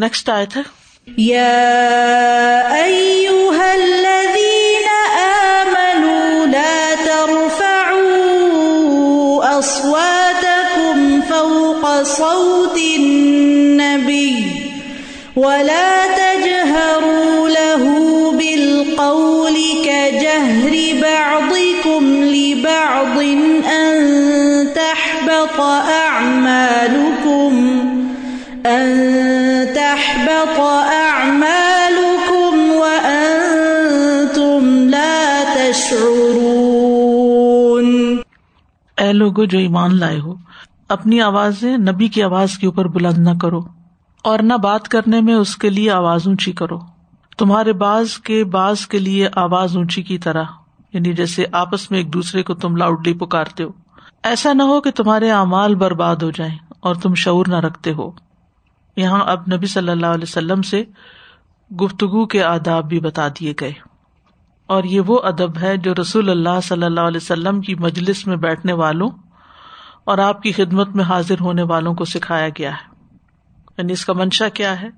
Next آیت ہے یا ایھا الذین آمنوا لا ترفعوا اصواتکم فوق صوت النبی ولا تجہروا له بالقول كجهر بعضكم لبعض ان تحبط اعمالكم وأنتم لا تشعرون. اے لوگو جو ایمان لائے ہو، اپنی آوازیں نبی کی آواز کے اوپر بلند نہ کرو اور نہ بات کرنے میں اس کے لیے آواز اونچی کرو، تمہارے بعض کے لیے آواز اونچی کی طرح، یعنی جیسے آپس میں ایک دوسرے کو تم لاؤڈلی پکارتے ہو. ایسا نہ ہو کہ تمہارے اعمال برباد ہو جائیں اور تم شعور نہ رکھتے ہو. یہاں اب نبی صلی اللہ علیہ وسلم سے گفتگو کے آداب بھی بتا دیے گئے، اور یہ وہ ادب ہے جو رسول اللہ صلی اللہ علیہ وسلم کی مجلس میں بیٹھنے والوں اور آپ کی خدمت میں حاضر ہونے والوں کو سکھایا گیا ہے. یعنی اس کا منشا کیا ہے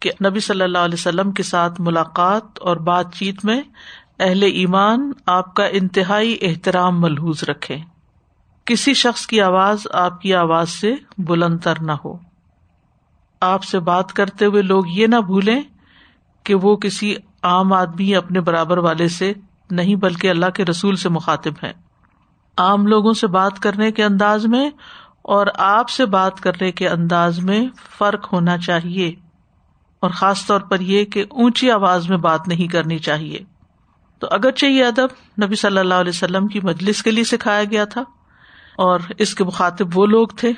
کہ نبی صلی اللہ علیہ وسلم کے ساتھ ملاقات اور بات چیت میں اہل ایمان آپ کا انتہائی احترام ملحوظ رکھیں، کسی شخص کی آواز آپ کی آواز سے بلند تر نہ ہو. آپ سے بات کرتے ہوئے لوگ یہ نہ بھولیں کہ وہ کسی عام آدمی اپنے برابر والے سے نہیں بلکہ اللہ کے رسول سے مخاطب ہیں. عام لوگوں سے بات کرنے کے انداز میں اور آپ سے بات کرنے کے انداز میں فرق ہونا چاہیے، اور خاص طور پر یہ کہ اونچی آواز میں بات نہیں کرنی چاہیے. تو اگرچہ یہ ادب نبی صلی اللہ علیہ وسلم کی مجلس کے لیے سکھایا گیا تھا اور اس کے مخاطب وہ لوگ تھے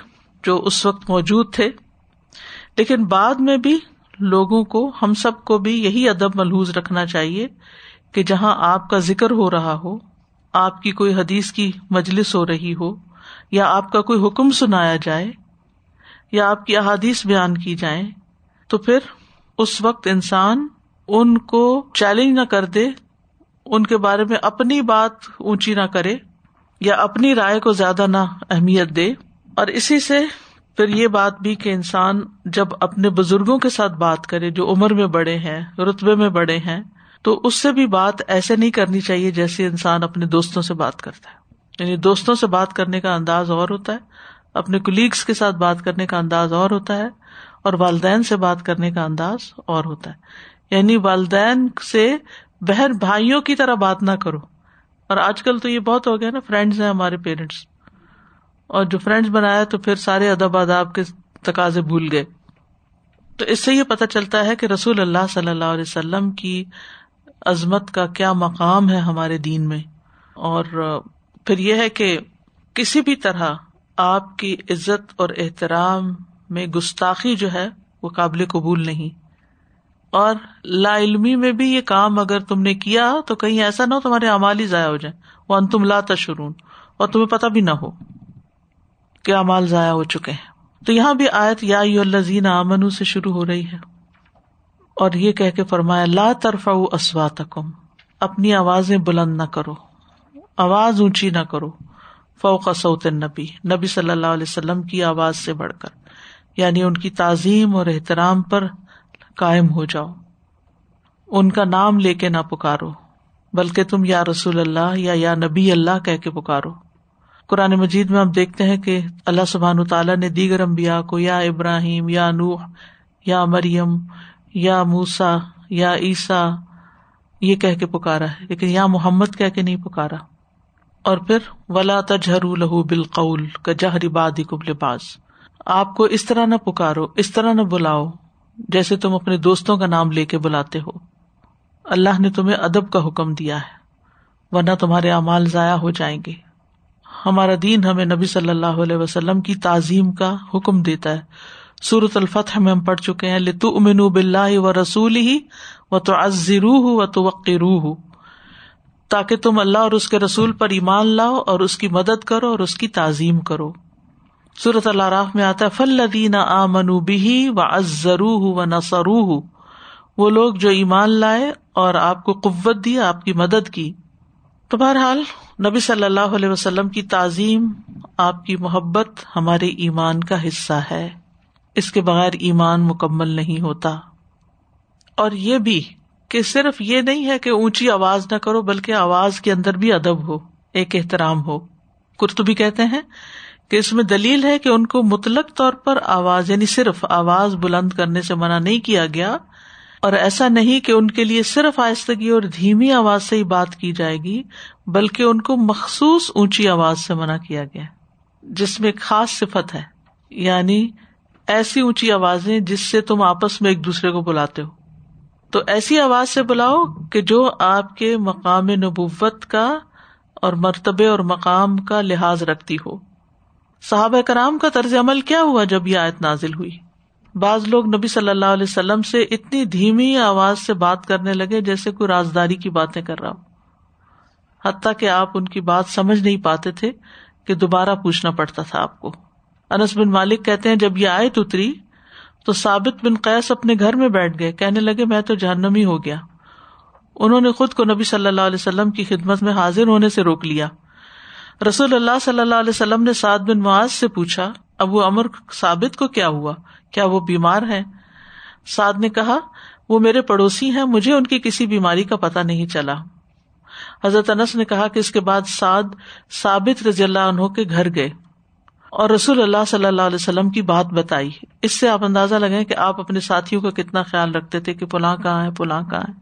جو اس وقت موجود تھے، لیکن بعد میں بھی لوگوں کو، ہم سب کو بھی یہی ادب ملحوظ رکھنا چاہیے کہ جہاں آپ کا ذکر ہو رہا ہو، آپ کی کوئی حدیث کی مجلس ہو رہی ہو، یا آپ کا کوئی حکم سنایا جائے، یا آپ کی احادیث بیان کی جائیں، تو پھر اس وقت انسان ان کو چیلنج نہ کر دے، ان کے بارے میں اپنی بات اونچی نہ کرے یا اپنی رائے کو زیادہ نہ اہمیت دے. اور اسی سے پھر یہ بات بھی کہ انسان جب اپنے بزرگوں کے ساتھ بات کرے جو عمر میں بڑے ہیں، رتبے میں بڑے ہیں، تو اس سے بھی بات ایسے نہیں کرنی چاہیے جیسے انسان اپنے دوستوں سے بات کرتا ہے. یعنی دوستوں سے بات کرنے کا انداز اور ہوتا ہے، اپنے کولیگز کے ساتھ بات کرنے کا انداز اور ہوتا ہے، اور والدین سے بات کرنے کا انداز اور ہوتا ہے. یعنی والدین سے بہن بھائیوں کی طرح بات نہ کرو. اور آج کل تو یہ بہت ہو گیا نا، فرینڈز ہیں ہمارے پیرنٹس، اور جو فرینڈز بنایا تو پھر سارے ادب آداب کے تقاضے بھول گئے. تو اس سے یہ پتہ چلتا ہے کہ رسول اللہ صلی اللہ علیہ وسلم کی عظمت کا کیا مقام ہے ہمارے دین میں. اور پھر یہ ہے کہ کسی بھی طرح آپ کی عزت اور احترام میں گستاخی جو ہے وہ قابل قبول نہیں. اور لا علمی میں بھی یہ کام اگر تم نے کیا تو کہیں ایسا نہ ہو تمہارے اعمال ہی ضائع ہو جائیں، وانتم لا تشعرون، اور تمہیں پتہ بھی نہ ہو کے اعمال ضائع ہو چکے ہیں. تو یہاں بھی آیت یا ایھا الذین آمنوا سے شروع ہو رہی ہے، اور یہ کہہ کے فرمایا لا ترفعوا اصواتکم، اپنی آوازیں بلند نہ کرو، آواز اونچی نہ کرو، فوق صوت النبی، نبی صلی اللہ علیہ وسلم کی آواز سے بڑھ کر، یعنی ان کی تعظیم اور احترام پر قائم ہو جاؤ، ان کا نام لے کے نہ پکارو بلکہ تم یا رسول اللہ یا نبی اللہ کہہ کے پکارو. قرآن مجید میں ہم دیکھتے ہیں کہ اللہ سبحانہ تعالیٰ نے دیگر انبیاء کو یا ابراہیم، یا نوح، یا مریم، یا موسیٰ، یا عیسیٰ یہ کہہ کے پکارا ہے، لیکن یا محمد کہہ کے نہیں پکارا. اور پھر وَلَا تَجْهَرُوا لَهُ بِالْقَوْلِ كَجَهْرِ بَعْضِكُمْ لِبَعْضٍ، آپ کو اس طرح نہ پکارو، اس طرح نہ بلاؤ جیسے تم اپنے دوستوں کا نام لے کے بلاتے ہو. اللہ نے تمہیں ادب کا حکم دیا ہے، ورنہ تمہارے اعمال ضائع ہو جائیں گے. ہمارا دین ہمیں نبی صلی اللہ علیہ وسلم کی تعظیم کا حکم دیتا ہے. سورۃ الفتح میں ہم پڑھ چکے ہیں لِتُؤْمِنُوا بِاللَّهِ وَرَسُولِهِ وَتُعَزِّرُوهُ وَتُوَقِّرُوهُ، تاکہ تم اللہ اور اس کے رسول پر ایمان لاؤ اور اس کی مدد کرو اور اس کی تعظیم کرو. سورۃ الاعراف میں آتا ہے فَالَّذِينَ آمَنُوا بِهِ وَعَزَّرُوهُ وَنَصَرُوهُ، وہ لوگ جو ایمان لائے اور آپ کو قوت دی، آپ کی مدد کی. تو بہرحال نبی صلی اللہ علیہ وسلم کی تعظیم، آپ کی محبت ہمارے ایمان کا حصہ ہے. اس کے بغیر ایمان مکمل نہیں ہوتا. اور یہ بھی کہ صرف یہ نہیں ہے کہ اونچی آواز نہ کرو بلکہ آواز کے اندر بھی ادب ہو, ایک احترام ہو. قرطبی کہتے ہیں کہ اس میں دلیل ہے کہ ان کو مطلق طور پر آواز یعنی صرف آواز بلند کرنے سے منع نہیں کیا گیا, اور ایسا نہیں کہ ان کے لیے صرف آہستگی اور دھیمی آواز سے ہی بات کی جائے گی بلکہ ان کو مخصوص اونچی آواز سے منع کیا گیا جس میں ایک خاص صفت ہے, یعنی ایسی اونچی آوازیں جس سے تم آپس میں ایک دوسرے کو بلاتے ہو. تو ایسی آواز سے بلاؤ کہ جو آپ کے مقام نبوت کا اور مرتبے اور مقام کا لحاظ رکھتی ہو. صحابہ کرام کا طرز عمل کیا ہوا جب یہ آیت نازل ہوئی؟ بعض لوگ نبی صلی اللہ علیہ وسلم سے اتنی دھیمی آواز سے بات کرنے لگے جیسے کوئی رازداری کی باتیں کر رہا ہو, حتیٰ کہ آپ ان کی بات سمجھ نہیں پاتے تھے کہ دوبارہ پوچھنا پڑتا تھا آپ کو. انس بن مالک کہتے ہیں جب یہ آیت اتری تو ثابت بن قیس اپنے گھر میں بیٹھ گئے, کہنے لگے میں تو جہنمی ہو گیا. انہوں نے خود کو نبی صلی اللہ علیہ وسلم کی خدمت میں حاضر ہونے سے روک لیا. رسول اللہ صلی اللہ علیہ وسلم نے سعد بن معاذ سے پوچھا ابو عمر ثابت کو کیا ہوا, کیا وہ بیمار ہیں؟ سعد نے کہا وہ میرے پڑوسی ہیں, مجھے ان کی کسی بیماری کا پتہ نہیں چلا. حضرت انس نے کہا کہ اس کے بعد سعد ثابت رضی اللہ عنہ کے گھر گئے اور رسول اللہ صلی اللہ علیہ وسلم کی بات بتائی. اس سے آپ اندازہ لگائیں کہ آپ اپنے ساتھیوں کا کتنا خیال رکھتے تھے کہ فلاں کہاں ہے فلاں کہاں ہے.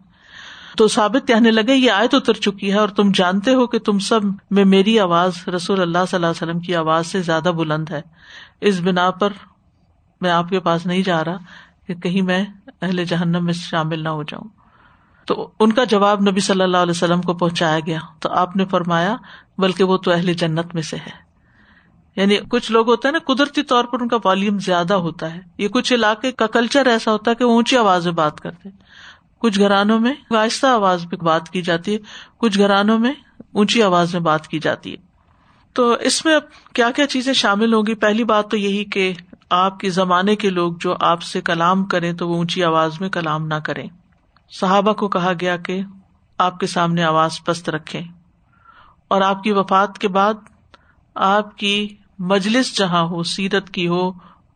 تو ثابت کہنے لگے یہ آیت اتر چکی ہے اور تم جانتے ہو کہ تم سب میں میری آواز رسول اللہ صلی اللہ علیہ وسلم کی آواز سے زیادہ بلند ہے, اس بنا پر میں آپ کے پاس نہیں جا رہا کہ کہیں میں اہل جہنم میں شامل نہ ہو جاؤں. تو ان کا جواب نبی صلی اللہ علیہ وسلم کو پہنچایا گیا تو آپ نے فرمایا بلکہ وہ تو اہل جنت میں سے ہے. یعنی کچھ لوگ ہوتے ہیں نا قدرتی طور پر ان کا والیوم زیادہ ہوتا ہے, یہ کچھ علاقے کا کلچر ایسا ہوتا ہے کہ اونچی آواز میں بات کرتے ہیں, کچھ گھرانوں میں آہستہ آواز میں بات کی جاتی ہے, کچھ گھرانوں میں اونچی آواز میں بات کی جاتی ہے. تو اس میں اب کیا کیا چیزیں شامل ہوں گی؟ پہلی بات تو یہی کہ آپ کے زمانے کے لوگ جو آپ سے کلام کریں تو وہ اونچی آواز میں کلام نہ کریں. صحابہ کو کہا گیا کہ آپ کے سامنے آواز پست رکھیں, اور آپ کی وفات کے بعد آپ کی مجلس جہاں ہو, سیرت کی ہو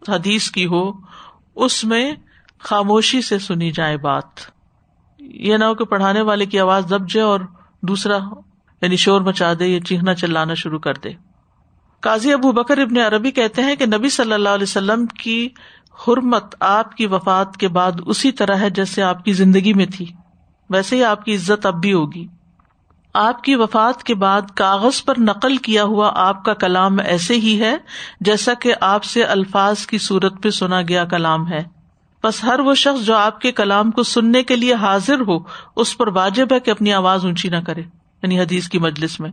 حدیث کی ہو, اس میں خاموشی سے سنی جائے بات. یہ نہ ہو کہ پڑھانے والے کی آواز دب جائے اور دوسرا یعنی شور مچا دے یا چیخنا چلانا شروع کر دے. قاضی ابو بکر ابن عربی کہتے ہیں کہ نبی صلی اللہ علیہ وسلم کی حرمت آپ کی وفات کے بعد اسی طرح ہے جیسے آپ کی زندگی میں تھی, ویسے ہی آپ کی عزت اب بھی ہوگی. آپ کی وفات کے بعد کاغذ پر نقل کیا ہوا آپ کا کلام ایسے ہی ہے جیسا کہ آپ سے الفاظ کی صورت پہ سنا گیا کلام ہے. بس ہر وہ شخص جو آپ کے کلام کو سننے کے لیے حاضر ہو اس پر واجب ہے کہ اپنی آواز اونچی نہ کرے, یعنی حدیث کی مجلس میں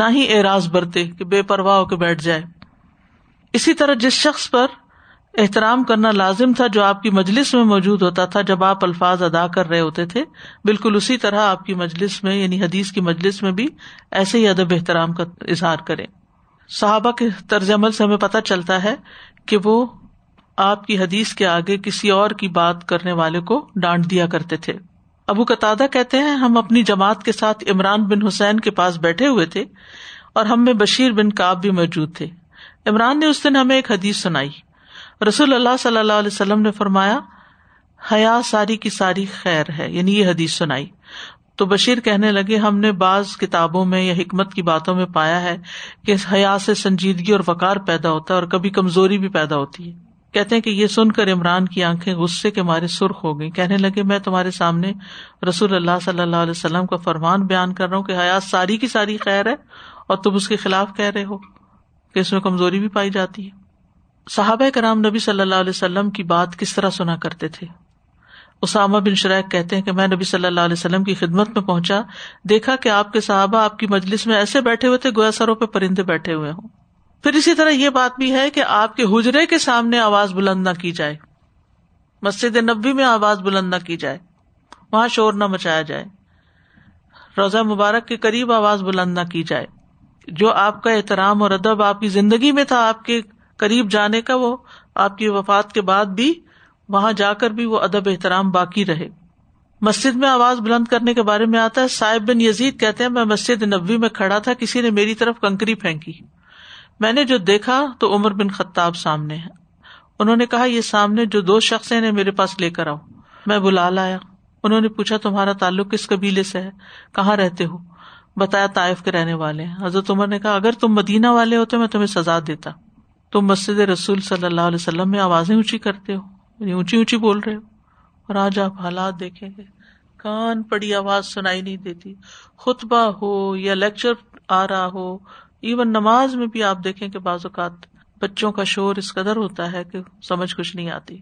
نہ ہی اعراض برتے کہ بے پرواہ ہو کے بیٹھ جائے. اسی طرح جس شخص پر احترام کرنا لازم تھا جو آپ کی مجلس میں موجود ہوتا تھا جب آپ الفاظ ادا کر رہے ہوتے تھے, بالکل اسی طرح آپ کی مجلس میں یعنی حدیث کی مجلس میں بھی ایسے ہی ادب احترام کا اظہار کریں. صحابہ کے طرز عمل سے ہمیں پتہ چلتا ہے کہ وہ آپ کی حدیث کے آگے کسی اور کی بات کرنے والے کو ڈانٹ دیا کرتے تھے. ابو قتادہ کہتے ہیں ہم اپنی جماعت کے ساتھ عمران بن حسین کے پاس بیٹھے ہوئے تھے اور ہم میں بشیر بن کعب بھی موجود تھے. عمران نے اس دن ہمیں ایک حدیث سنائی. رسول اللہ صلی اللہ علیہ وسلم نے فرمایا حیا ساری کی ساری خیر ہے, یعنی یہ حدیث سنائی. تو بشیر کہنے لگے ہم نے بعض کتابوں میں یا حکمت کی باتوں میں پایا ہے کہ حیا سے سنجیدگی اور وقار پیدا ہوتا ہے اور کبھی کمزوری بھی پیدا ہوتی ہے. کہتے ہیں کہ یہ سن کر عمران کی آنکھیں غصے کے مارے سرخ ہو گئیں. کہنے لگے میں تمہارے سامنے رسول اللہ صلی اللہ علیہ وسلم کا فرمان بیان کر رہا ہوں کہ حیا ساری کی ساری خیر ہے, اور تم اس کے خلاف کہہ رہے ہو کہ اس میں کمزوری بھی پائی جاتی ہے. صحابہ کرام نبی صلی اللہ علیہ وسلم کی بات کس طرح سنا کرتے تھے؟ اسامہ بن شریک کہتے ہیں کہ میں نبی صلی اللہ علیہ وسلم کی خدمت میں پہنچا, دیکھا کہ آپ کے صحابہ آپ کی مجلس میں ایسے بیٹھے ہوئے تھے گویا سروں پہ پرندے بیٹھے ہوئے ہوں. پھر اسی طرح یہ بات بھی ہے کہ آپ کے حجرے کے سامنے آواز بلند نہ کی جائے, مسجد نبوی میں آواز بلند نہ کی جائے, وہاں شور نہ مچایا جائے, روضہ مبارک کے قریب آواز بلند نہ کی جائے. جو آپ کا احترام اور ادب آپ کی زندگی میں تھا آپ کے قریب جانے کا, وہ آپ کی وفات کے بعد بھی وہاں جا کر بھی وہ ادب احترام باقی رہے. مسجد میں آواز بلند کرنے کے بارے میں آتا ہے صاحب بن یزید کہتے ہیں میں مسجد نبوی میں کھڑا تھا, کسی نے میری طرف کنکری پھینکی, میں نے جو دیکھا تو عمر بن خطاب سامنے ہیں, انہوں نے کہا یہ سامنے جو دو شخص ہیں میرے پاس لے کر آؤ. میں بلا لایا. انہوں نے پوچھا تمہارا تعلق کس قبیلے سے ہے, کہاں رہتے ہو؟ بتایا طائف کے رہنے والے ہیں. حضرت عمر نے کہا اگر تم مدینہ والے ہوتے میں تمہیں سزا دیتا, تم مسجد رسول صلی اللہ علیہ وسلم میں آوازیں اونچی کرتے ہو, اونچی اونچی بول رہے ہو, اور آج آپ حالات دیکھیں گے کان پڑی آواز سنائی نہیں دیتی, خطبہ ہو یا لیکچر آ رہا ہو, ایون نماز میں بھی آپ دیکھیں کہ بعض اوقات بچوں کا شور اس قدر ہوتا ہے کہ سمجھ کچھ نہیں آتی.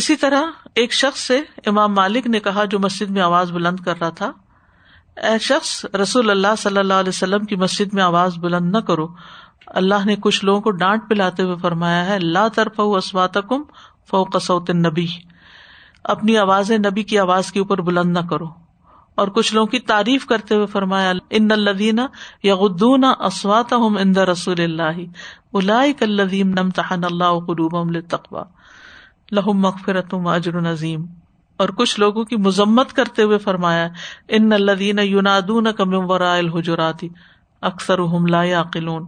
اسی طرح ایک شخص سے امام مالک نے کہا جو مسجد میں آواز بلند کر رہا تھا, اے شخص رسول اللہ صلی اللہ علیہ وسلم کی مسجد میں آواز بلند نہ کرو. اللہ نے کچھ لوگوں کو ڈانٹ پلاتے ہوئے فرمایا ہے لا ترفعوا اصواتکم فوق صوت النبی, اپنی آوازیں نبی کی آواز کے اوپر بلند نہ کرو. اور کچھ لوگوں کی تعریف کرتے ہوئے فرمایا ان الذین یغضون اصواتہم عند رسول اللہ اولئک الذین امتحن اللہ قلوبہم للتقوی لہم مغفرۃ واجر عظیم. اور کچھ لوگوں کی مذمت کرتے ہوئے فرمایا ان الذین ینادونک من وراء الحجرات اکثرہم لا یعقلون.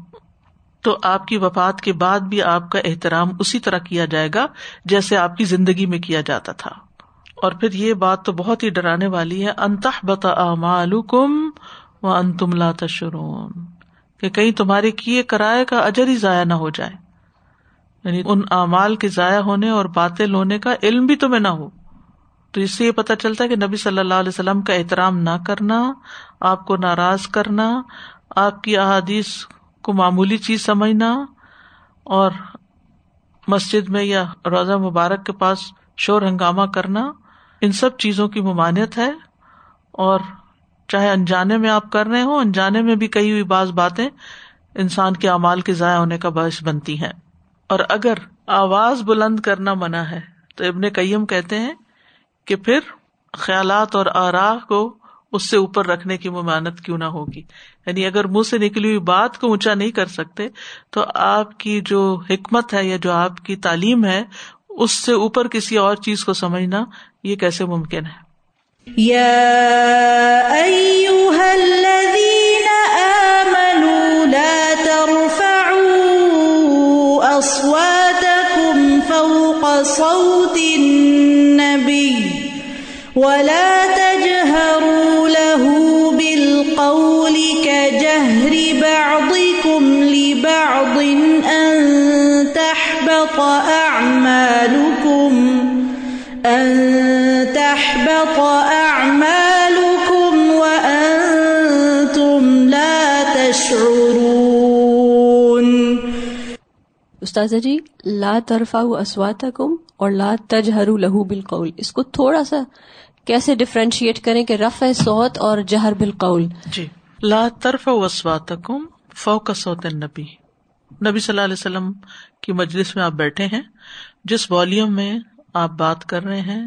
تو آپ کی وفات کے بعد بھی آپ کا احترام اسی طرح کیا جائے گا جیسے آپ کی زندگی میں کیا جاتا تھا. اور پھر یہ بات تو بہت ہی ڈرانے والی ہے, ان تحبط اعمالکم وانتم لا تشعرون, کہ کہیں تمہارے کیے کرائے کا اجر ہی ضائع نہ ہو جائے, یعنی ان اعمال کے ضائع ہونے اور باطل ہونے کا علم بھی تمہیں نہ ہو. تو اس سے یہ پتہ چلتا ہے کہ نبی صلی اللہ علیہ وسلم کا احترام نہ کرنا, آپ کو ناراض کرنا, آپ کی احادیث کو معمولی چیز سمجھنا, اور مسجد میں یا روضہ مبارک کے پاس شور ہنگامہ کرنا, ان سب چیزوں کی ممانعت ہے. اور چاہے انجانے میں آپ کر رہے ہوں, انجانے میں بھی کئی ہوئی بعض باتیں انسان کے اعمال کے ضائع ہونے کا باعث بنتی ہیں. اور اگر آواز بلند کرنا منع ہے تو ابن قیم کہتے ہیں کہ پھر خیالات اور آراء کو اس سے اوپر رکھنے کی ممانعت کیوں نہ ہوگی, یعنی اگر منہ سے نکلی ہوئی بات کو اونچا نہیں کر سکتے تو آپ کی جو حکمت ہے یا جو آپ کی تعلیم ہے اس سے اوپر کسی اور چیز کو سمجھنا یہ کیسے ممکن ہے. یا ایھا الذین آمنوا لا ترفعوا اصواتکم فوق صوت النبی ولا تجهروا له بالقول كجهر بعضكم لبعض أن تحبط أعمالكم وأنتم لا تشعرون. استاذہ جی لا ترفعوا أصواتكم اور لا تجهروا له بالقول, اس کو تھوڑا سا کیسے ڈفرینشیٹ کریں کہ رفع صوت اور جہر بالقول؟ جی لا ترفعوا اصواتکم فوق صوت النبی, نبی صلی اللہ علیہ وسلم کی مجلس میں آپ بیٹھے ہیں, جس والیوم میں آپ بات کر رہے ہیں,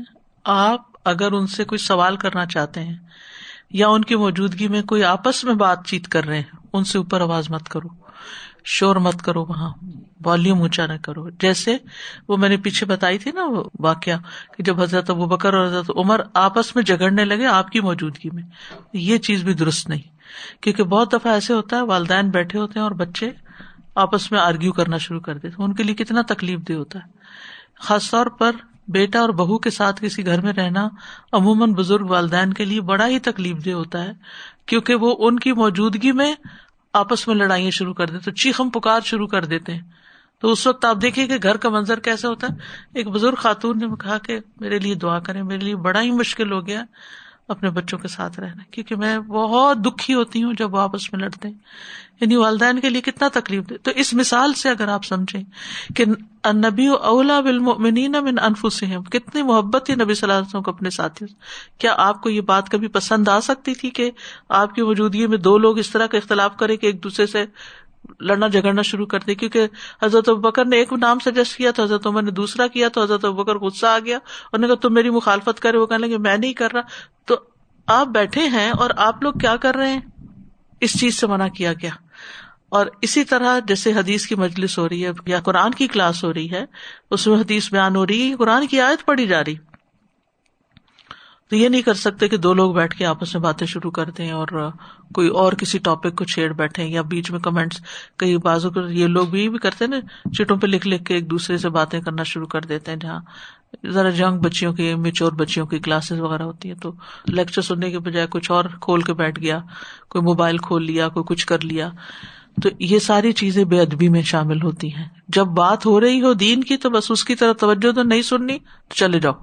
آپ اگر ان سے کوئی سوال کرنا چاہتے ہیں یا ان کی موجودگی میں کوئی آپس میں بات چیت کر رہے ہیں, ان سے اوپر آواز مت کرو, شور مت کرو, وہاں والیوم اونچا نہ کرو. جیسے وہ میں نے پیچھے بتائی تھی نا واقعہ کہ جب حضرت ابوبکر اور حضرت عمر آپس میں جھگڑنے لگے آپ کی موجودگی میں, یہ چیز بھی درست نہیں, کیونکہ بہت دفعہ ایسے ہوتا ہے والدین بیٹھے ہوتے ہیں اور بچے آپس میں آرگیو کرنا شروع کر دیتے ہیں, ان کے لیے کتنا تکلیف دہ ہوتا ہے. خاص طور پر بیٹا اور بہو کے ساتھ کسی گھر میں رہنا عموماً بزرگ والدین کے لیے بڑا ہی تکلیف دہ ہوتا ہے, کیونکہ وہ ان کی موجودگی میں آپس میں لڑائیاں شروع کر دیتے, چیخم پکار شروع کر دیتے ہیں. تو اس وقت آپ دیکھیں کہ گھر کا منظر کیسا ہوتا ہے. ایک بزرگ خاتون نے کہا کہ میرے لیے دعا کریں, میرے لیے بڑا ہی مشکل ہو گیا اپنے بچوں کے ساتھ رہنا, کیونکہ میں بہت دکھی ہوتی ہوں جب وہ آپس میں لڑتے ہیں. یعنی والدین کے لیے کتنا تکلیف دے. تو اس مثال سے اگر آپ سمجھیں کہ النبی اولا بالمؤمنین من انفسہم, کتنی محبت تھی نبی صلی اللہ علیہ وسلم کو اپنے ساتھیوں سے. کیا آپ کو یہ بات کبھی پسند آ سکتی تھی کہ آپ کی موجودگی میں دو لوگ اس طرح کا اختلاف کریں کہ ایک دوسرے سے لڑنا جھگڑنا شروع کر دے؟ کیونکہ حضرت ابوبکر نے ایک نام سجیسٹ کیا تو حضرت عمر نے دوسرا کیا, تو حضرت ابوبکر غصہ آ گیا, انہوں نے کہا تم میری مخالفت کرے, وہ کہنے لگے میں نہیں کر رہا. تو آپ بیٹھے ہیں اور آپ لوگ کیا کر رہے ہیں؟ اس چیز سے منع کیا گیا. اور اسی طرح جیسے حدیث کی مجلس ہو رہی ہے یا قرآن کی کلاس ہو رہی ہے, اس میں حدیث بیان ہو رہی ہے, قرآن کی آیت پڑھی جا رہی, تو یہ نہیں کر سکتے کہ دو لوگ بیٹھ کے آپس میں باتیں شروع کر دیں اور کوئی اور کسی ٹاپک کو چھیڑ بیٹھیں یا بیچ میں کمنٹس. کئی بازو کو یہ لوگ بھی کرتے نا, چٹوں پہ لکھ لکھ کے ایک دوسرے سے باتیں کرنا شروع کر دیتے ہیں. جہاں ذرا جنگ بچیوں کی, میچور بچیوں کی کلاسز وغیرہ ہوتی ہیں تو لیکچر سننے کے بجائے کچھ اور کھول کے بیٹھ گیا, کوئی موبائل کھول لیا, کوئی کچھ کر لیا. تو یہ ساری چیزیں بے ادبی میں شامل ہوتی ہیں. جب بات ہو رہی ہو دین کی تو بس اس کی طرف توجہ دو, نہیں سننی تو چلے جاؤ.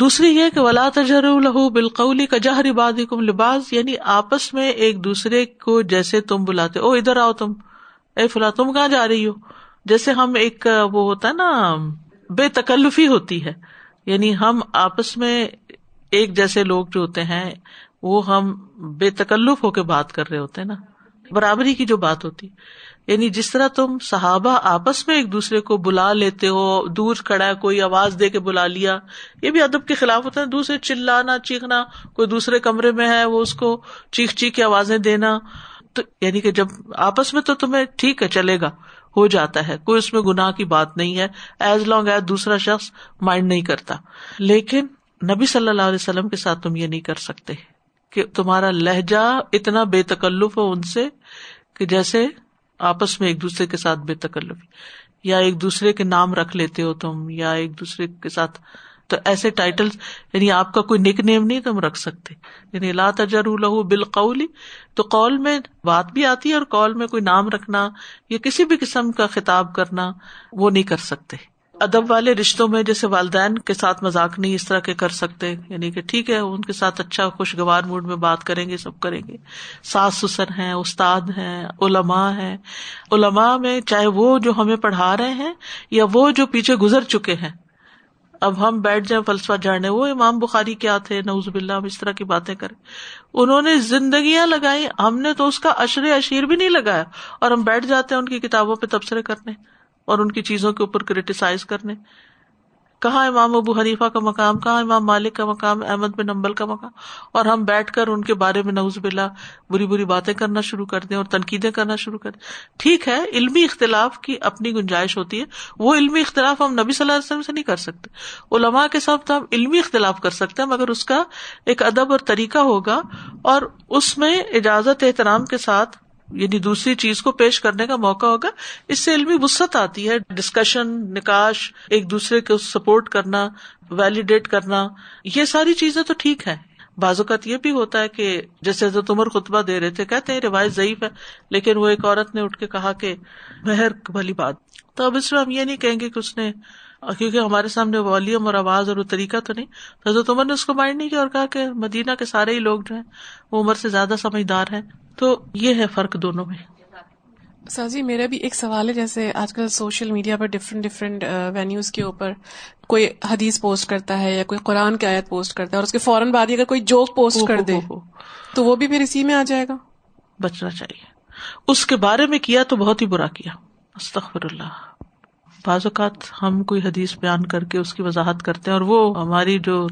دوسری یہ کہ وَلَا تَجْهَرُوا لَهُ بِالْقَوْلِ كَجَهْرِ بَعْضِكُمْ لِبَعْضٍ, یعنی آپس میں ایک دوسرے کو جیسے تم بلاتے او ادھر آؤ تم, اے فلاں تم کہاں جا رہی ہو, جیسے ہم ایک وہ ہوتا ہے نا بے تکلفی ہوتی ہے. یعنی ہم آپس میں ایک جیسے لوگ جو ہوتے ہیں وہ ہم بے تکلف ہو کے بات کر رہے ہوتے ہیں نا, برابری کی جو بات ہوتی. یعنی جس طرح تم صحابہ آپس میں ایک دوسرے کو بلا لیتے ہو, دور کھڑا کوئی آواز دے کے بلا لیا, یہ بھی ادب کے خلاف ہوتا ہے. دوسرے چلانا چیخنا, کوئی دوسرے کمرے میں ہے وہ اس کو چیخ چیخ کی آوازیں دینا, تو یعنی کہ جب آپس میں تو تمہیں ٹھیک ہے چلے گا, ہو جاتا ہے, کوئی اس میں گناہ کی بات نہیں ہے ایز لانگ ایز دوسرا شخص مائنڈ نہیں کرتا. لیکن نبی صلی اللہ علیہ وسلم کے ساتھ تم یہ نہیں کر سکتے کہ تمہارا لہجہ اتنا بے تکلف ہو ان سے کہ جیسے آپس میں ایک دوسرے کے ساتھ بے تکلف, یا ایک دوسرے کے نام رکھ لیتے ہو تم, یا ایک دوسرے کے ساتھ تو ایسے ٹائٹل, یعنی آپ کا کوئی نک نیم نہیں تم رکھ سکتے. یعنی لا تجرؤ له بالقول, تو قول میں بات بھی آتی ہے اور قول میں کوئی نام رکھنا یا کسی بھی قسم کا خطاب کرنا وہ نہیں کر سکتے. ادب والے رشتوں میں جیسے والدین کے ساتھ مذاق نہیں اس طرح کے کر سکتے, یعنی کہ ٹھیک ہے ان کے ساتھ اچھا خوشگوار موڈ میں بات کریں گے, سب کریں گے. ساس سسر ہیں, استاد ہیں, علماء ہیں. علماء میں چاہے وہ جو ہمیں پڑھا رہے ہیں یا وہ جو پیچھے گزر چکے ہیں, اب ہم بیٹھ جائیں فلسفہ جاننے, وہ امام بخاری کیا تھے نعوذ باللہ, ہم اس طرح کی باتیں کریں. انہوں نے زندگیاں لگائی, ہم نے تو اس کا عشر عشیر بھی نہیں لگایا, اور ہم بیٹھ جاتے ہیں ان کی کتابوں پہ تبصرے کرنے اور ان کی چیزوں کے اوپر کریٹیسائز کرنے. کہاں امام ابو حنیفہ کا مقام, کہاں امام مالک کا مقام, احمد بن حنبل کا مقام, اور ہم بیٹھ کر ان کے بارے میں نعوذ باللہ بری بری باتیں کرنا شروع کر دیں اور تنقیدیں کرنا شروع کر دیں. ٹھیک ہے, علمی اختلاف کی اپنی گنجائش ہوتی ہے, وہ علمی اختلاف ہم نبی صلی اللہ علیہ وسلم سے نہیں کر سکتے. علماء کے ساتھ ہم علمی اختلاف کر سکتے ہیں مگر اس کا ایک ادب اور طریقہ ہوگا, اور اس میں اجازت احترام کے ساتھ یعنی دوسری چیز کو پیش کرنے کا موقع ہوگا. اس سے علمی وسعت آتی ہے, ڈسکشن, نقاش, ایک دوسرے کو سپورٹ کرنا, ویلیڈیٹ کرنا, یہ ساری چیزیں تو ٹھیک ہیں. بعض اوقات یہ بھی ہوتا ہے کہ جیسے حضرت عمر خطبہ دے رہے تھے, کہتے ہیں روایت ضعیف ہے, لیکن وہ ایک عورت نے اٹھ کے کہا کہ مہر بھلی بات. تو اب اس میں ہم یہ نہیں کہیں گے کہ اس نے, کیونکہ ہمارے سامنے والیم اور آواز اور وہ طریقہ تو نہیں. حضرت عمر نے اس کو مائنڈ نہیں کیا اور کہا کہ مدینہ کے سارے ہی لوگ جو ہیں وہ عمر سے زیادہ سمجھدار ہیں. تو یہ ہے فرق دونوں میں. سازی میرا بھی ایک سوال ہے, جیسے آج کل سوشل میڈیا پر ڈفرینٹ وینیوز کے اوپر کوئی حدیث پوسٹ کرتا ہے یا کوئی قرآن کی آیت پوسٹ کرتا ہے, اور اس کے فوراً بعد اگر کوئی جوک پوسٹ کر دے تو وہ بھی پھر اسی میں آ جائے گا. بچنا چاہیے. اس کے بارے میں کیا تو بہت ہی برا کیا, استغفر اللہ. بعض اوقات ہم کوئی حدیث بیان کر کے اس کی وضاحت کرتے ہیں اور وہ ہماری جو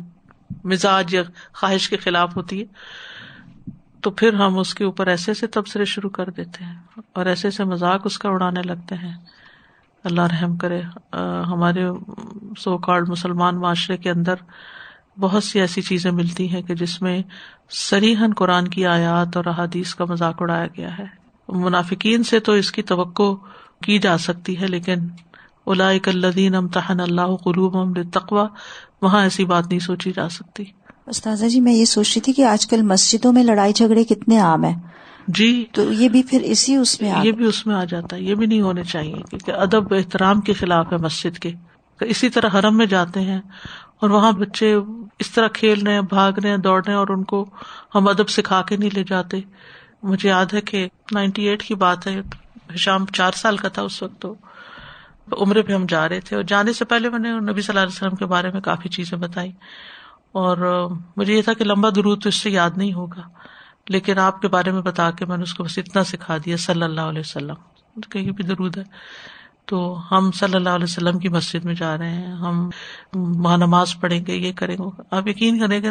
مزاج یا خواہش کے خلاف ہوتی ہے, تو پھر ہم اس کے اوپر ایسے سے تبصرے شروع کر دیتے ہیں اور ایسے سے مذاق اس کا اڑانے لگتے ہیں. اللہ رحم کرے. ہمارے سو کالڈ مسلمان معاشرے کے اندر بہت سی ایسی چیزیں ملتی ہیں کہ جس میں صریحاً قرآن کی آیات اور احادیث کا مذاق اڑایا گیا ہے. منافقین سے تو اس کی توقع کی جا سکتی ہے, لیکن اولئک الذین امتحن اللہ قلوبہم للتقویٰ, وہاں ایسی بات نہیں سوچی جا سکتی. استاذہ جی میں یہ سوچ رہی تھی کہ آج کل مسجدوں میں لڑائی جھگڑے کتنے عام ہیں. جی, تو یہ بھی پھر اسی اس میں یہ بھی اس میں آ جاتا ہے. یہ بھی نہیں ہونے چاہیے کیونکہ ادب احترام کے خلاف ہے مسجد کے. اسی طرح حرم میں جاتے ہیں اور وہاں بچے اس طرح کھیل رہے ہیں, بھاگ رہے ہیں, دوڑ رہے ہیں, اور ان کو ہم ادب سکھا کے نہیں لے جاتے. مجھے یاد ہے کہ 98 کی بات ہے, ہشام 4 سال کا تھا اس وقت, تو عمرے پہ ہم جا رہے تھے, اور جانے سے پہلے میں نے نبی صلی اللہ علیہ وسلم کے بارے میں کافی چیزیں بتائی, اور مجھے یہ تھا کہ لمبا درود تو اس سے یاد نہیں ہوگا, لیکن آپ کے بارے میں بتا کے میں نے اس کو بس اتنا سکھا دیا صلی اللہ علیہ وسلم, کہ یہ بھی درود ہے. تو ہم صلی اللہ علیہ وسلم کی مسجد میں جا رہے ہیں, ہم وہاں نماز پڑھیں گے, یہ کریں گے. آپ یقین کریں گے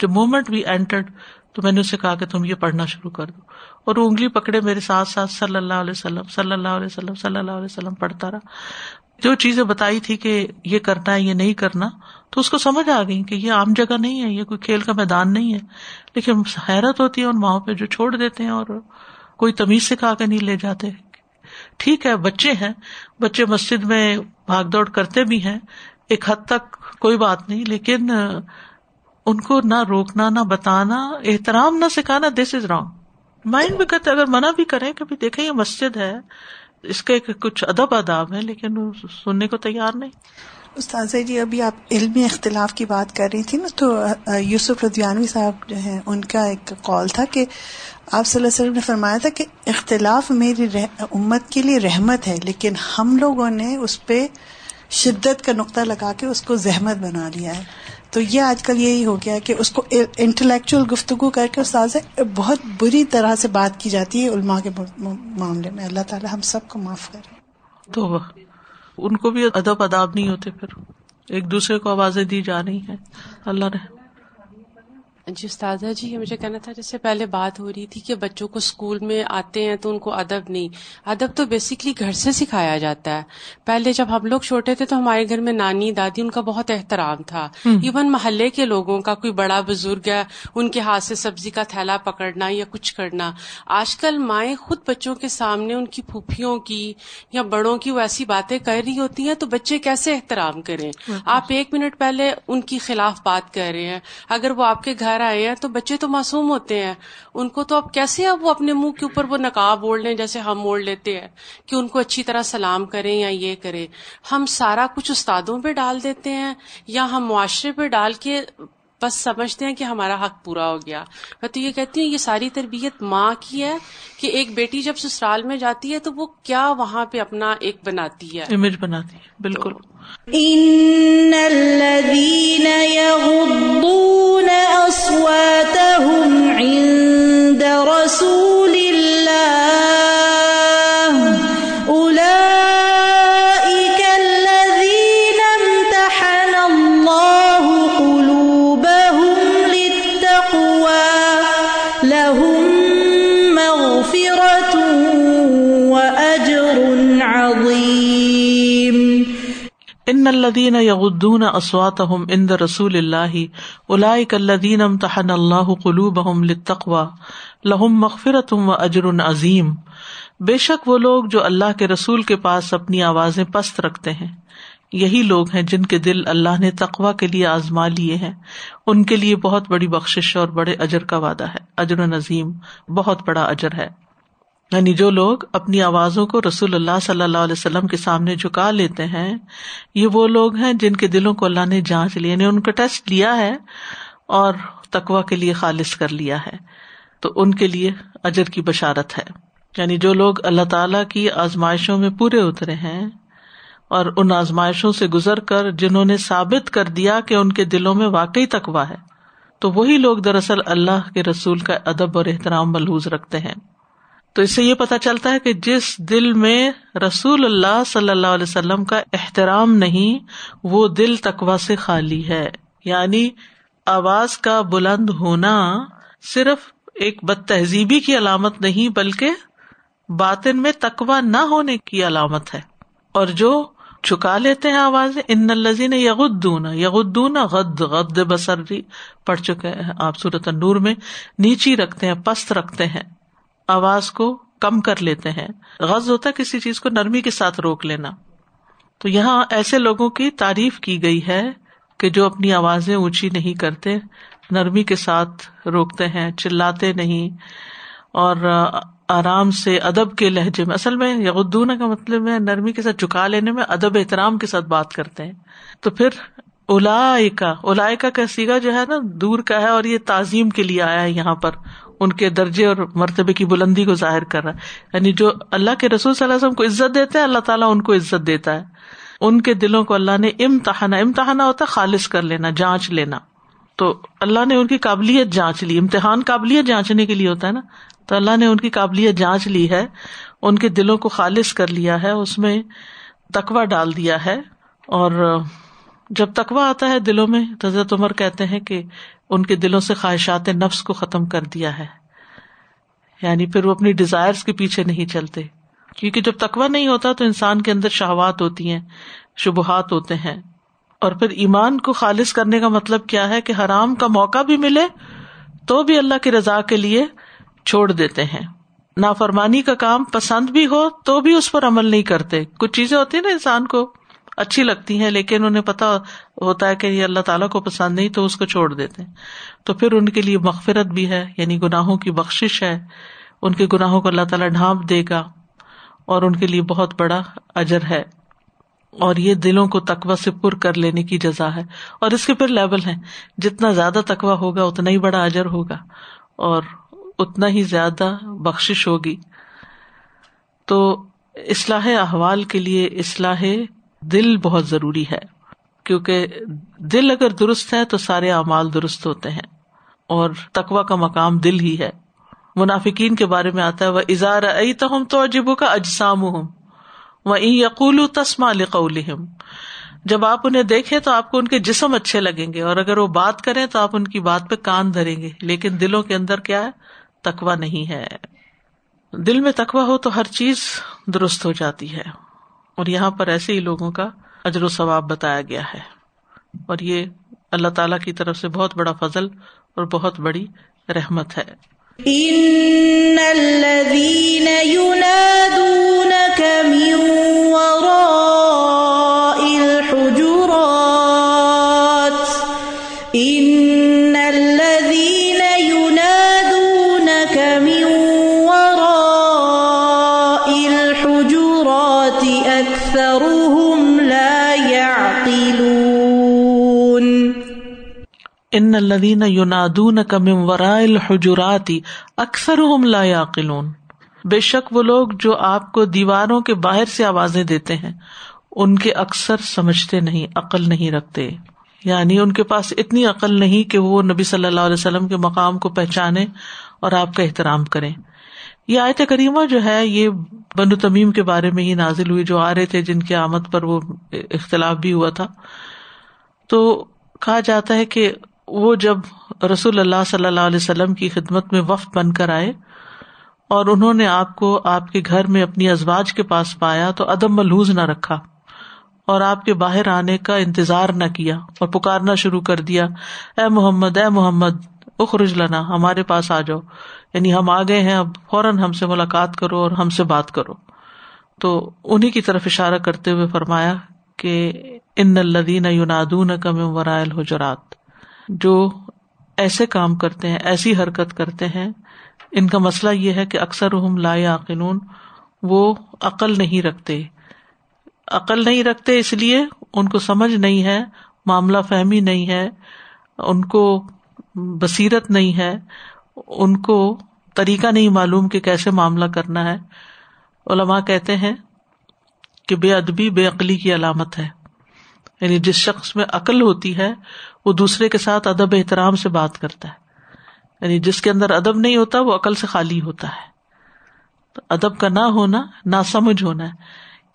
جب مومنٹ وی اینٹرڈ تو میں نے اسے کہا کہ تم یہ پڑھنا شروع کر دو, اور وہ انگلی پکڑے میرے ساتھ ساتھ صلی اللہ علیہ وسلم صلی اللہ علیہ وسلم صلی اللہ علیہ وسلم پڑھتا رہا. جو چیزیں بتائی تھی کہ یہ کرنا ہے یہ نہیں کرنا, تو اس کو سمجھ آ گئی کہ یہ عام جگہ نہیں ہے، یہ کوئی کھیل کا میدان نہیں ہے، لیکن حیرت ہوتی ہے ان ماؤں پہ جو چھوڑ دیتے ہیں اور کوئی تمیز سے کہا کے نہیں لے جاتے. ٹھیک ہے بچے ہیں، بچے مسجد میں بھاگ دوڑ کرتے بھی ہیں ایک حد تک، کوئی بات نہیں، لیکن ان کو نہ روکنا، نہ بتانا، احترام نہ سکھانا، دس از رانگ. مائنڈ بھی کرتے اگر منع بھی کریں کہ دیکھیں یہ مسجد ہے، اس کے کچھ ادب آداب ہیں، لیکن سننے کو تیار نہیں. استاذہ جی ابھی آپ علمی اختلاف کی بات کر رہی تھی نا، تو یوسف رضویانوی صاحب جو ہیں ان کا ایک قول تھا کہ آپ صلی اللہ علیہ وسلم نے فرمایا تھا کہ اختلاف میری امت کے لیے رحمت ہے، لیکن ہم لوگوں نے اس پہ شدت کا نقطہ لگا کے اس کو زحمت بنا لیا ہے. تو یہ آج کل یہی ہو گیا کہ اس کو انٹلیکچوئل گفتگو کر کے استاذ بہت بری طرح سے بات کی جاتی ہے علماء کے معاملے میں. اللہ تعالی ہم سب کو معاف کرے. تو ان کو بھی ادب آداب نہیں ہوتے، پھر ایک دوسرے کو آوازیں دی جا رہی ہیں. اللہ رحم. جی استاذہ جی مجھے کہنا تھا، جیسے پہلے بات ہو رہی تھی کہ بچوں کو اسکول میں آتے ہیں تو ان کو ادب نہیں، ادب تو بیسیکلی گھر سے سکھایا جاتا ہے. پہلے جب ہم لوگ چھوٹے تھے تو ہمارے گھر میں نانی دادی ان کا بہت احترام تھا، ایون محلے کے لوگوں کا کوئی بڑا بزرگ ہے ان کے ہاتھ سے سبزی کا تھیلا پکڑنا یا کچھ کرنا. آج کل مائیں خود بچوں کے سامنے ان کی پھوپھیوں کی یا بڑوں کی وہ ایسی باتیں کر رہی ہوتی ہیں، تو بچے کیسے احترام کریں؟ آپ ایک منٹ پہلے ان کی خلاف بات کر رہے ہیں، اگر وہ آپ کے گھر آئے ہیں تو بچے تو معصوم ہوتے ہیں، ان کو تو آپ کیسے اب وہ اپنے منہ کے اوپر وہ نقاب اوڑھ لیں جیسے ہم اوڑھ لیتے ہیں کہ ان کو اچھی طرح سلام کریں یا یہ کریں. ہم سارا کچھ استادوں پہ ڈال دیتے ہیں یا ہم معاشرے پہ ڈال کے بس سمجھتے ہیں کہ ہمارا حق پورا ہو گیا. میں تو یہ کہتی ہوں یہ ساری تربیت ماں کی ہے کہ ایک بیٹی جب سسرال میں جاتی ہے تو وہ کیا وہاں پہ اپنا ایک بناتی ہے، امیج بناتی ہے. بالکل. ان الذین یغضون اصواتہم عند رسول اللہ اولئک الذین امتحن اللہ قلوبہم للتقوی لہم مغفرۃ واجر عظیم. ان الذين يغضون اصواتهم عند رسول الله اولئك الذين امتحن الله قلوبهم للتقوى لهم مغفرة واجر عظیم. بے شک وہ لوگ جو اللہ کے رسول کے پاس اپنی آوازیں پست رکھتے ہیں یہی لوگ ہیں جن کے دل اللہ نے تقوی کے لیے آزما لیے ہیں، ان کے لیے بہت بڑی بخشش اور بڑے اجر کا وعدہ ہے. اجر عظیم، بہت بڑا اجر ہے. یعنی جو لوگ اپنی آوازوں کو رسول اللہ صلی اللہ علیہ وسلم کے سامنے جھکا لیتے ہیں یہ وہ لوگ ہیں جن کے دلوں کو اللہ نے جانچ لیا، یعنی ان کا ٹیسٹ لیا ہے اور تقوی کے لیے خالص کر لیا ہے، تو ان کے لیے اجر کی بشارت ہے. یعنی جو لوگ اللہ تعالیٰ کی آزمائشوں میں پورے اترے ہیں اور ان آزمائشوں سے گزر کر جنہوں نے ثابت کر دیا کہ ان کے دلوں میں واقعی تقوی ہے، تو وہی لوگ دراصل اللہ کے رسول کا ادب اور احترام ملحوظ رکھتے ہیں. تو اس سے یہ پتہ چلتا ہے کہ جس دل میں رسول اللہ صلی اللہ علیہ وسلم کا احترام نہیں وہ دل تقوی سے خالی ہے. یعنی آواز کا بلند ہونا صرف ایک بد تہذیبی کی علامت نہیں بلکہ باطن میں تقوی نہ ہونے کی علامت ہے. اور جو جھکا لیتے ہیں آوازیں، ان الذین یغضون، یغضون غض، غض بصر پڑھ چکے ہیں آپ سورۃ النور میں، نیچی رکھتے ہیں، پست رکھتے ہیں، آواز کو کم کر لیتے ہیں. غض ہوتا ہے کسی چیز کو نرمی کے ساتھ روک لینا. تو یہاں ایسے لوگوں کی تعریف کی گئی ہے کہ جو اپنی آوازیں اونچی نہیں کرتے، نرمی کے ساتھ روکتے ہیں، چلاتے نہیں اور آرام سے ادب کے لہجے میں. اصل میں یغضون کا مطلب ہے نرمی کے ساتھ جھکا لینے میں ادب احترام کے ساتھ بات کرتے ہیں. تو پھر اولائکا، اولائکا کا صیغہ جو ہے نا دور کا ہے اور یہ تعظیم کے لیے آیا ہے، یہاں پر ان کے درجے اور مرتبے کی بلندی کو ظاہر کر رہا ہے. یعنی جو اللہ کے رسول صلی اللہ علیہ وسلم کو عزت دیتے ہیں اللہ تعالیٰ ان کو عزت دیتا ہے. ان کے دلوں کو اللہ نے امتحانا، امتحانا ہوتا خالص کر لینا، جانچ لینا. تو اللہ نے ان کی قابلیت جانچ لی، امتحان قابلیت جانچنے کے لیے ہوتا ہے نا، تو اللہ نے ان کی قابلیت جانچ لی ہے، ان کے دلوں کو خالص کر لیا ہے، اس میں تقویٰ ڈال دیا ہے. اور جب تقویٰ آتا ہے دلوں میں، حضرت عمر کہتے ہیں کہ ان کے دلوں سے خواہشات نفس کو ختم کر دیا ہے. یعنی پھر وہ اپنی ڈیزائرز کے پیچھے نہیں چلتے، کیونکہ جب تقویٰ نہیں ہوتا تو انسان کے اندر شہوات ہوتی ہیں، شبہات ہوتے ہیں، اور پھر ایمان کو خالص کرنے کا مطلب کیا ہے کہ حرام کا موقع بھی ملے تو بھی اللہ کی رضا کے لیے چھوڑ دیتے ہیں. نافرمانی کا کام پسند بھی ہو تو بھی اس پر عمل نہیں کرتے. کچھ چیزیں ہوتی ہیں نا انسان کو اچھی لگتی ہیں لیکن انہیں پتہ ہوتا ہے کہ یہ اللہ تعالیٰ کو پسند نہیں تو اس کو چھوڑ دیتے ہیں. تو پھر ان کے لیے مغفرت بھی ہے یعنی گناہوں کی بخشش ہے, ان کے گناہوں کو اللہ تعالیٰ ڈھانپ دے گا اور ان کے لیے بہت بڑا اجر ہے. اور یہ دلوں کو تقویٰ سے پر کر لینے کی جزا ہے. اور اس کے پھر لیول ہیں, جتنا زیادہ تقویٰ ہوگا اتنا ہی بڑا اجر ہوگا اور اتنا ہی زیادہ بخشش ہوگی. تو اصلاح احوال کے لیے اصلاح دل بہت ضروری ہے, کیونکہ دل اگر درست ہے تو سارے اعمال درست ہوتے ہیں اور تقویٰ کا مقام دل ہی ہے. منافقین کے بارے میں آتا ہے وَإِذَا رَأَيْتَهُمْ تُعْجِبُكَ أَجْسَامُهُمْ وَإِنْ يَقُولُوا تَسْمَعْ لِقَوْلِهِمْ, جب آپ انہیں دیکھیں تو آپ کو ان کے جسم اچھے لگیں گے اور اگر وہ بات کریں تو آپ ان کی بات پہ کان دھریں گے, لیکن دلوں کے اندر کیا ہے, تقویٰ نہیں ہے. دل میں تقویٰ ہو تو ہر چیز درست ہو جاتی ہے. اور یہاں پر ایسے ہی لوگوں کا اجر و ثواب بتایا گیا ہے, اور یہ اللہ تعالیٰ کی طرف سے بہت بڑا فضل اور بہت بڑی رحمت ہے. ان الذين ينادونك من وراء الحجرات ان الذين ينادونك من وراء الحجرات اكثرهم لا يعقلون. ان الذین ینادونک من وراء الحجرات اکثرهم لا یعقلون, بے شک وہ لوگ جو آپ کو دیواروں کے باہر سے آوازیں دیتے ہیں ان کے اکثر سمجھتے نہیں, عقل نہیں رکھتے. یعنی ان کے پاس اتنی عقل نہیں کہ وہ نبی صلی اللہ علیہ وسلم کے مقام کو پہچانے اور آپ کا احترام کریں. یہ آیت کریمہ جو ہے یہ بنو تمیم کے بارے میں ہی نازل ہوئی, جو آ رہے تھے جن کی آمد پر وہ اختلاف بھی ہوا تھا. تو کہا جاتا ہے کہ وہ جب رسول اللہ صلی اللہ علیہ وسلم کی خدمت میں وفد بن کر آئے اور انہوں نے آپ کو آپ کے گھر میں اپنی ازواج کے پاس پایا تو ادب ملحوظ نہ رکھا اور آپ کے باہر آنے کا انتظار نہ کیا اور پکارنا شروع کر دیا, اے محمد اے محمد اخرج لنا, ہمارے پاس آ جاؤ, یعنی ہم آ گئے ہیں اب فوراً ہم سے ملاقات کرو اور ہم سے بات کرو. تو انہی کی طرف اشارہ کرتے ہوئے فرمایا کہ ان الذین ینادونک من وراء الحجرات, جو ایسے کام کرتے ہیں ایسی حرکت کرتے ہیں ان کا مسئلہ یہ ہے کہ اکثرہم لا یعقلون, وہ عقل نہیں رکھتے. عقل نہیں رکھتے اس لیے ان کو سمجھ نہیں ہے, معاملہ فہمی نہیں ہے, ان کو بصیرت نہیں ہے, ان کو طریقہ نہیں معلوم کہ کیسے معاملہ کرنا ہے. علماء کہتے ہیں کہ بے ادبی بے عقلی کی علامت ہے, یعنی جس شخص میں عقل ہوتی ہے وہ دوسرے کے ساتھ ادب احترام سے بات کرتا ہے, یعنی جس کے اندر ادب نہیں ہوتا وہ عقل سے خالی ہوتا ہے. تو ادب کا نہ ہونا ناسمجھ ہونا ہے,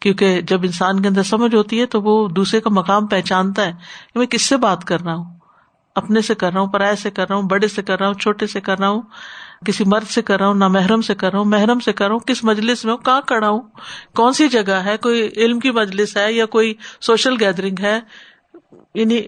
کیونکہ جب انسان کے اندر سمجھ ہوتی ہے تو وہ دوسرے کا مقام پہچانتا ہے کہ میں کس سے بات کر رہا ہوں, اپنے سے کر رہا ہوں, پرائے سے کر رہا ہوں, بڑے سے کر رہا ہوں, چھوٹے سے کر رہا ہوں, کسی مرد سے کر رہا ہوں, نامحرم سے کر رہا ہوں, محرم سے کر رہا ہوں, کس مجلس میں ہوں, کہاں کھڑا ہوں, کون سی جگہ ہے, کوئی علم کی مجلس ہے یا کوئی سوشل گیدرنگ ہے, یعنی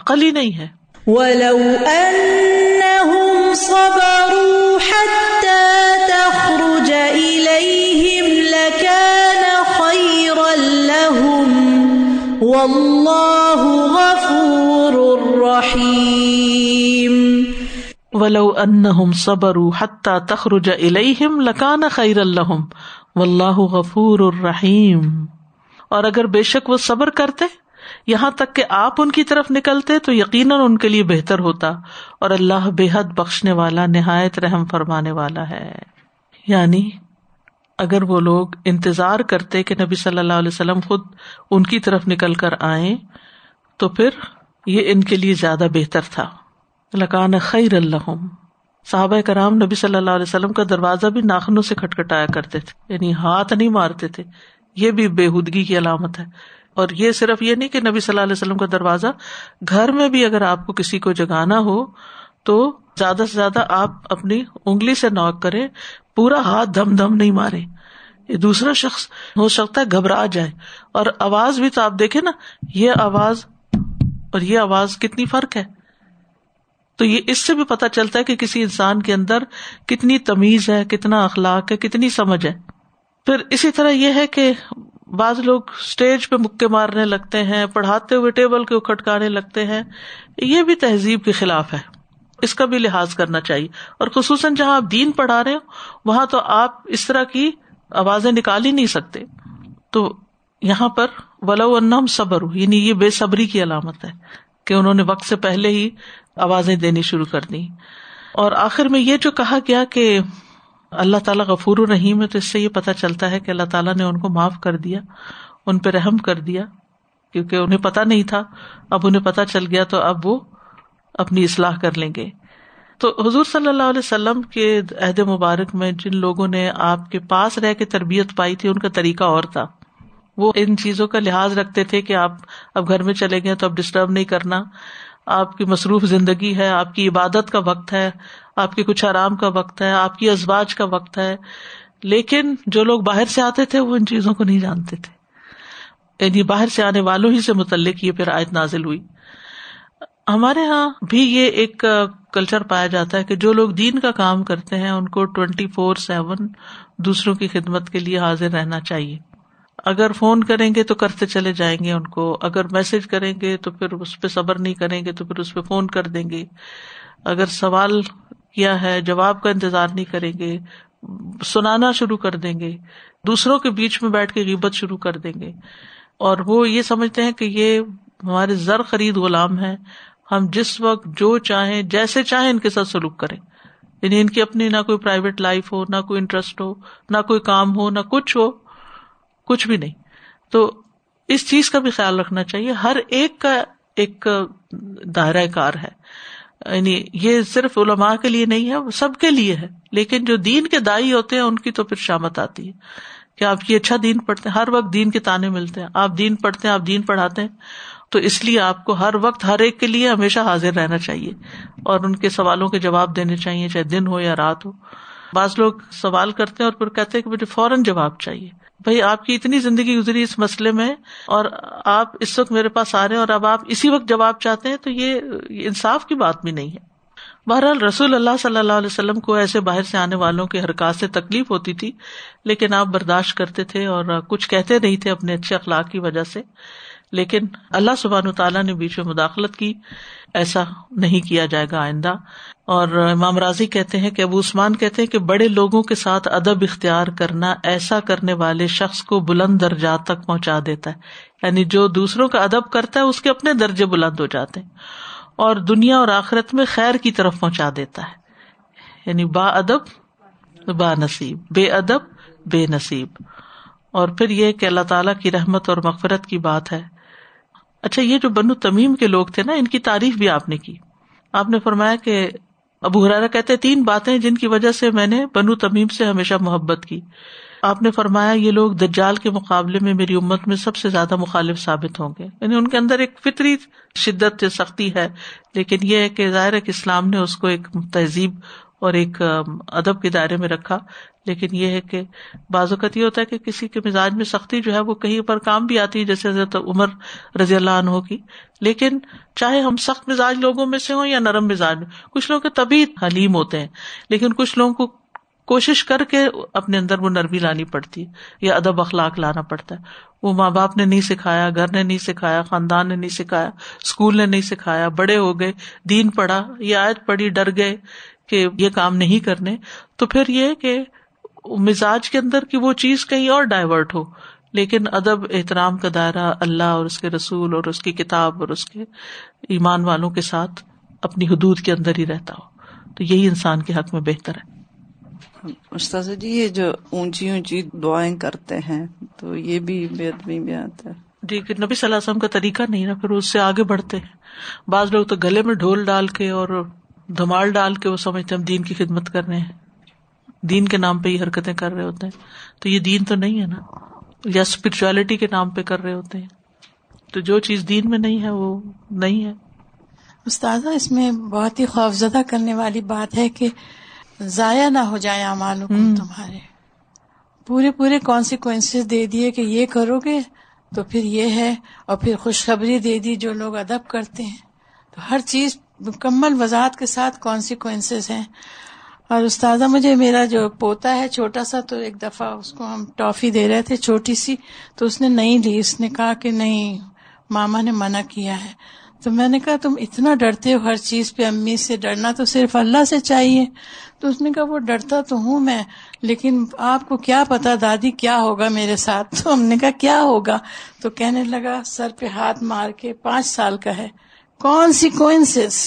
عقل ہی نہیں ہے. وَلَوْ أَنَّهُمْ صَبَرُوا حَتَّى تَخْرُجَ إِلَيْهِمْ لَكَانَ خَيْرًا لَهُمْ وَاللَّهُ غَفُورٌ رَحِيمٌ. وَلَوْ أَنَّهُمْ صَبَرُوا حَتَّى تَخْرُجَ إِلَيْهِمْ لَكَانَ خَيْرًا لَهُمْ وَاللَّهُ غَفُورٌ رَحِيمٌ. اور اگر بے شک وہ صبر کرتے یہاں تک کہ آپ ان کی طرف نکلتے تو یقیناً ان کے لیے بہتر ہوتا, اور اللہ بے حد بخشنے والا نہایت رحم فرمانے والا ہے. یعنی اگر وہ لوگ انتظار کرتے کہ نبی صلی اللہ علیہ وسلم خود ان کی طرف نکل کر آئیں تو پھر یہ ان کے لیے زیادہ بہتر تھا. لکان خیر لہم, صحابہ کرام نبی صلی اللہ علیہ وسلم کا دروازہ بھی ناخنوں سے کھٹکھٹایا کرتے تھے, یعنی ہاتھ نہیں مارتے تھے. یہ بھی بےہودگی کی علامت ہے. اور یہ صرف یہ نہیں کہ نبی صلی اللہ علیہ وسلم کا دروازہ, گھر میں بھی اگر آپ کو کسی کو جگانا ہو تو زیادہ سے زیادہ آپ اپنی انگلی سے نوک کریں, پورا ہاتھ دھم دھم نہیں ماریں. یہ دوسرا شخص ہو سکتا ہے گھبرا جائے. اور آواز بھی تو آپ دیکھیں نا, یہ آواز اور یہ آواز کتنی فرق ہے. تو یہ اس سے بھی پتہ چلتا ہے کہ کسی انسان کے اندر کتنی تمیز ہے, کتنا اخلاق ہے, کتنی سمجھ ہے. پھر اسی طرح یہ ہے کہ بعض لوگ سٹیج پہ مکے مارنے لگتے ہیں, پڑھاتے ہوئے ٹیبل کو کھٹکانے لگتے ہیں, یہ بھی تہذیب کے خلاف ہے, اس کا بھی لحاظ کرنا چاہیے. اور خصوصاً جہاں آپ دین پڑھا رہے ہو وہاں تو آپ اس طرح کی آوازیں نکال ہی نہیں سکتے. تو یہاں پر ولو انہم صبروا, یعنی یہ بے صبری کی علامت ہے کہ انہوں نے وقت سے پہلے ہی آوازیں دینی شروع کر دی. اور آخر میں یہ جو کہا گیا کہ اللہ تعالیٰ غفور الرحیم ہے, تو اس سے یہ پتہ چلتا ہے کہ اللہ تعالیٰ نے ان کو معاف کر دیا, ان پہ رحم کر دیا, کیونکہ انہیں پتہ نہیں تھا, اب انہیں پتہ چل گیا تو اب وہ اپنی اصلاح کر لیں گے. تو حضور صلی اللہ علیہ وسلم کے عہد مبارک میں جن لوگوں نے آپ کے پاس رہ کے تربیت پائی تھی ان کا طریقہ اور تھا, وہ ان چیزوں کا لحاظ رکھتے تھے کہ آپ اب گھر میں چلے گئے تو اب ڈسٹرب نہیں کرنا, آپ کی مصروف زندگی ہے, آپ کی عبادت کا وقت ہے, آپ کے کچھ آرام کا وقت ہے, آپ کی ازواج کا وقت ہے. لیکن جو لوگ باہر سے آتے تھے وہ ان چیزوں کو نہیں جانتے تھے, یعنی باہر سے آنے والوں ہی سے متعلق یہ پھر آیت نازل ہوئی. ہمارے ہاں بھی یہ ایک کلچر پایا جاتا ہے کہ جو لوگ دین کا کام کرتے ہیں ان کو 24/7 دوسروں کی خدمت کے لیے حاضر رہنا چاہیے. اگر فون کریں گے تو کرتے چلے جائیں گے ان کو, اگر میسج کریں گے تو پھر اس پہ صبر نہیں کریں گے تو پھر اس پہ فون کر دیں گے, اگر سوال کیا ہے جواب کا انتظار نہیں کریں گے, سنانا شروع کر دیں گے, دوسروں کے بیچ میں بیٹھ کے غیبت شروع کر دیں گے. اور وہ یہ سمجھتے ہیں کہ یہ ہمارے زر خرید غلام ہیں, ہم جس وقت جو چاہیں جیسے چاہیں ان کے ساتھ سلوک کریں, یعنی ان کی اپنی نہ کوئی پرائیویٹ لائف ہو, نہ کوئی انٹرسٹ ہو, نہ کوئی کام ہو, نہ کچھ ہو, کچھ بھی نہیں. تو اس چیز کا بھی خیال رکھنا چاہیے. ہر ایک کا ایک دائرہ کار ہے, یعنی یہ صرف علماء کے لیے نہیں ہے, وہ سب کے لیے ہے. لیکن جو دین کے داعی ہوتے ہیں ان کی تو پھر شامت آتی ہے کہ آپ یہ اچھا دین پڑھتے ہیں, ہر وقت دین کے تانے ملتے ہیں, آپ دین پڑھتے ہیں, آپ دین پڑھاتے ہیں. تو اس لیے آپ کو ہر وقت ہر ایک کے لیے ہمیشہ حاضر رہنا چاہیے اور ان کے سوالوں کے جواب دینے چاہیے, چاہے دن ہو یا رات ہو. بعض لوگ سوال کرتے ہیں اور پھر کہتے ہیں کہ مجھے فوراً جواب چاہیے. بھائی آپ کی اتنی زندگی گزری اس مسئلے میں اور آپ اس وقت میرے پاس آ رہے ہیں اور اب آپ اسی وقت جواب چاہتے ہیں, تو یہ انصاف کی بات بھی نہیں ہے. بہرحال رسول اللہ صلی اللہ علیہ وسلم کو ایسے باہر سے آنے والوں کی حرکات سے تکلیف ہوتی تھی, لیکن آپ برداشت کرتے تھے اور کچھ کہتے نہیں تھے اپنے اچھے اخلاق کی وجہ سے. لیکن اللہ سبحانہ تعالیٰ نے بیچ میں مداخلت کی, ایسا نہیں کیا جائے گا آئندہ. اور امام راضی کہتے ہیں کہ ابو عثمان کہتے ہیں کہ بڑے لوگوں کے ساتھ ادب اختیار کرنا ایسا کرنے والے شخص کو بلند درجات تک پہنچا دیتا ہے, یعنی جو دوسروں کا ادب کرتا ہے اس کے اپنے درجے بلند ہو جاتے ہیں اور دنیا اور آخرت میں خیر کی طرف پہنچا دیتا ہے. یعنی با ادب با نصیب, بے ادب بے نصیب. اور پھر یہ کہ اللہ تعالیٰ کی رحمت اور مغفرت کی بات ہے. اچھا, یہ جو بنو تمیم کے لوگ تھے نا, ان کی تعریف بھی آپ نے کی. آپ نے فرمایا کہ ابو ہریرہ کہتے ہیں 3 باتیں جن کی وجہ سے میں نے بنو تمیم سے ہمیشہ محبت کی. آپ نے فرمایا یہ لوگ دجال کے مقابلے میں میری امت میں سب سے زیادہ مخالف ثابت ہوں گے. یعنی ان کے اندر ایک فطری شدت سختی ہے, لیکن یہ ہے کہ ظاہر ہے کہ اسلام نے اس کو ایک تہذیب اور ایک ادب کے دائرے میں رکھا. لیکن یہ ہے کہ بعض اوقات یہ ہوتا ہے کہ کسی کے مزاج میں سختی جو ہے وہ کہیں پر کام بھی آتی ہے, جیسے حضرت عمر رضی اللہ عنہ کی. لیکن چاہے ہم سخت مزاج لوگوں میں سے ہوں یا نرم مزاج میں, کچھ لوگ طبیعی حلیم ہوتے ہیں, لیکن کچھ لوگوں کو کوشش کر کے اپنے اندر وہ نرمی لانی پڑتی ہے یا ادب اخلاق لانا پڑتا ہے. وہ ماں باپ نے نہیں سکھایا, گھر نے نہیں سکھایا, خاندان نے نہیں سکھایا, اسکول نے نہیں سکھایا, بڑے ہو گئے, دین پڑھا, یہ آیت پڑھی, ڈر گئے کہ یہ کام نہیں کرنے. تو پھر یہ کہ مزاج کے اندر کی وہ چیز کہیں اور ڈائیورٹ ہو, لیکن ادب احترام کا دائرہ اللہ اور اس کے رسول اور اس کی کتاب اور اس کے ایمان والوں کے ساتھ اپنی حدود کے اندر ہی رہتا ہو, تو یہی انسان کے حق میں بہتر ہے. استاذ جی, یہ جو اونچی اونچی دعائیں کرتے ہیں تو یہ بھی بے ادبی میں آتا ہے جی, کہ نبی صلی اللہ علیہ وسلم کا طریقہ نہیں نا, پھر اس سے آگے بڑھتے ہیں. بعض لوگ تو گلے میں ڈھول ڈال کے اور دھمال ڈال کے وہ سمجھتے ہیں ہم دین کی خدمت کر رہے ہیں, دین کے نام پہ یہ حرکتیں کر رہے ہوتے ہیں, تو یہ دین تو نہیں ہے نا, یا اسپرچولیٹی کے نام پہ کر رہے ہوتے ہیں. تو جو چیز دین میں نہیں ہے وہ نہیں ہے. استاذہ, اس میں بہت ہی خوفزدہ کرنے والی بات ہے کہ ضائع نہ ہو جائیں اعمالوں کو, تمہارے پورے پورے کانسیکوینسز دے دیے کہ یہ کرو گے تو پھر یہ ہے. اور پھر خوشخبری دے دی جو لوگ ادب کرتے ہیں. تو ہر چیز مکمل وضاحت کے ساتھ کانسیکوینسز ہیں. اور استاذہ مجھے میرا جو پوتا ہے چھوٹا سا, تو ایک دفعہ اس کو ہم ٹافی دے رہے تھے چھوٹی سی, تو اس نے نہیں لی. اس نے کہا کہ نہیں ماما نے منع کیا ہے. تو میں نے کہا تم اتنا ڈرتے ہو ہر چیز پہ, امی سے ڈرنا تو صرف اللہ سے چاہیے. تو اس نے کہا وہ ڈرتا تو ہوں میں, لیکن آپ کو کیا پتا دادی کیا ہوگا میرے ساتھ. تو ہم نے کہا کیا ہوگا, تو کہنے لگا سر پہ ہاتھ مار کے, 5 سال کا ہے, کانسیکوئنسز.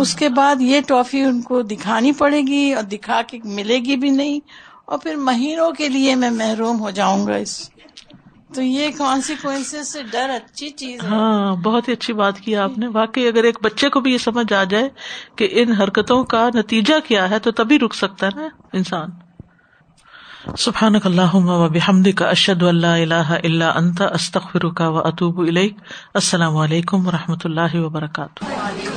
اس کے بعد یہ ٹافی ان کو دکھانی پڑے گی اور دکھا کے ملے گی بھی نہیں, اور پھر مہینوں کے لیے میں محروم ہو جاؤں گا اس. تو یہ کانسیکوئنسز سے ڈر اچھی چیز ہے. ہاں, بہت ہی اچھی بات کی آپ نے. واقعی اگر ایک بچے کو بھی یہ سمجھ آ جائے کہ ان حرکتوں کا نتیجہ کیا ہے تو تبھی رک سکتا ہے نا انسان. سبحانک اللہم وبحمدک, اشہد ان لا الہ الا انت, استغفرک واتوب الیک. السلام علیکم ورحمۃ اللہ وبرکاتہ.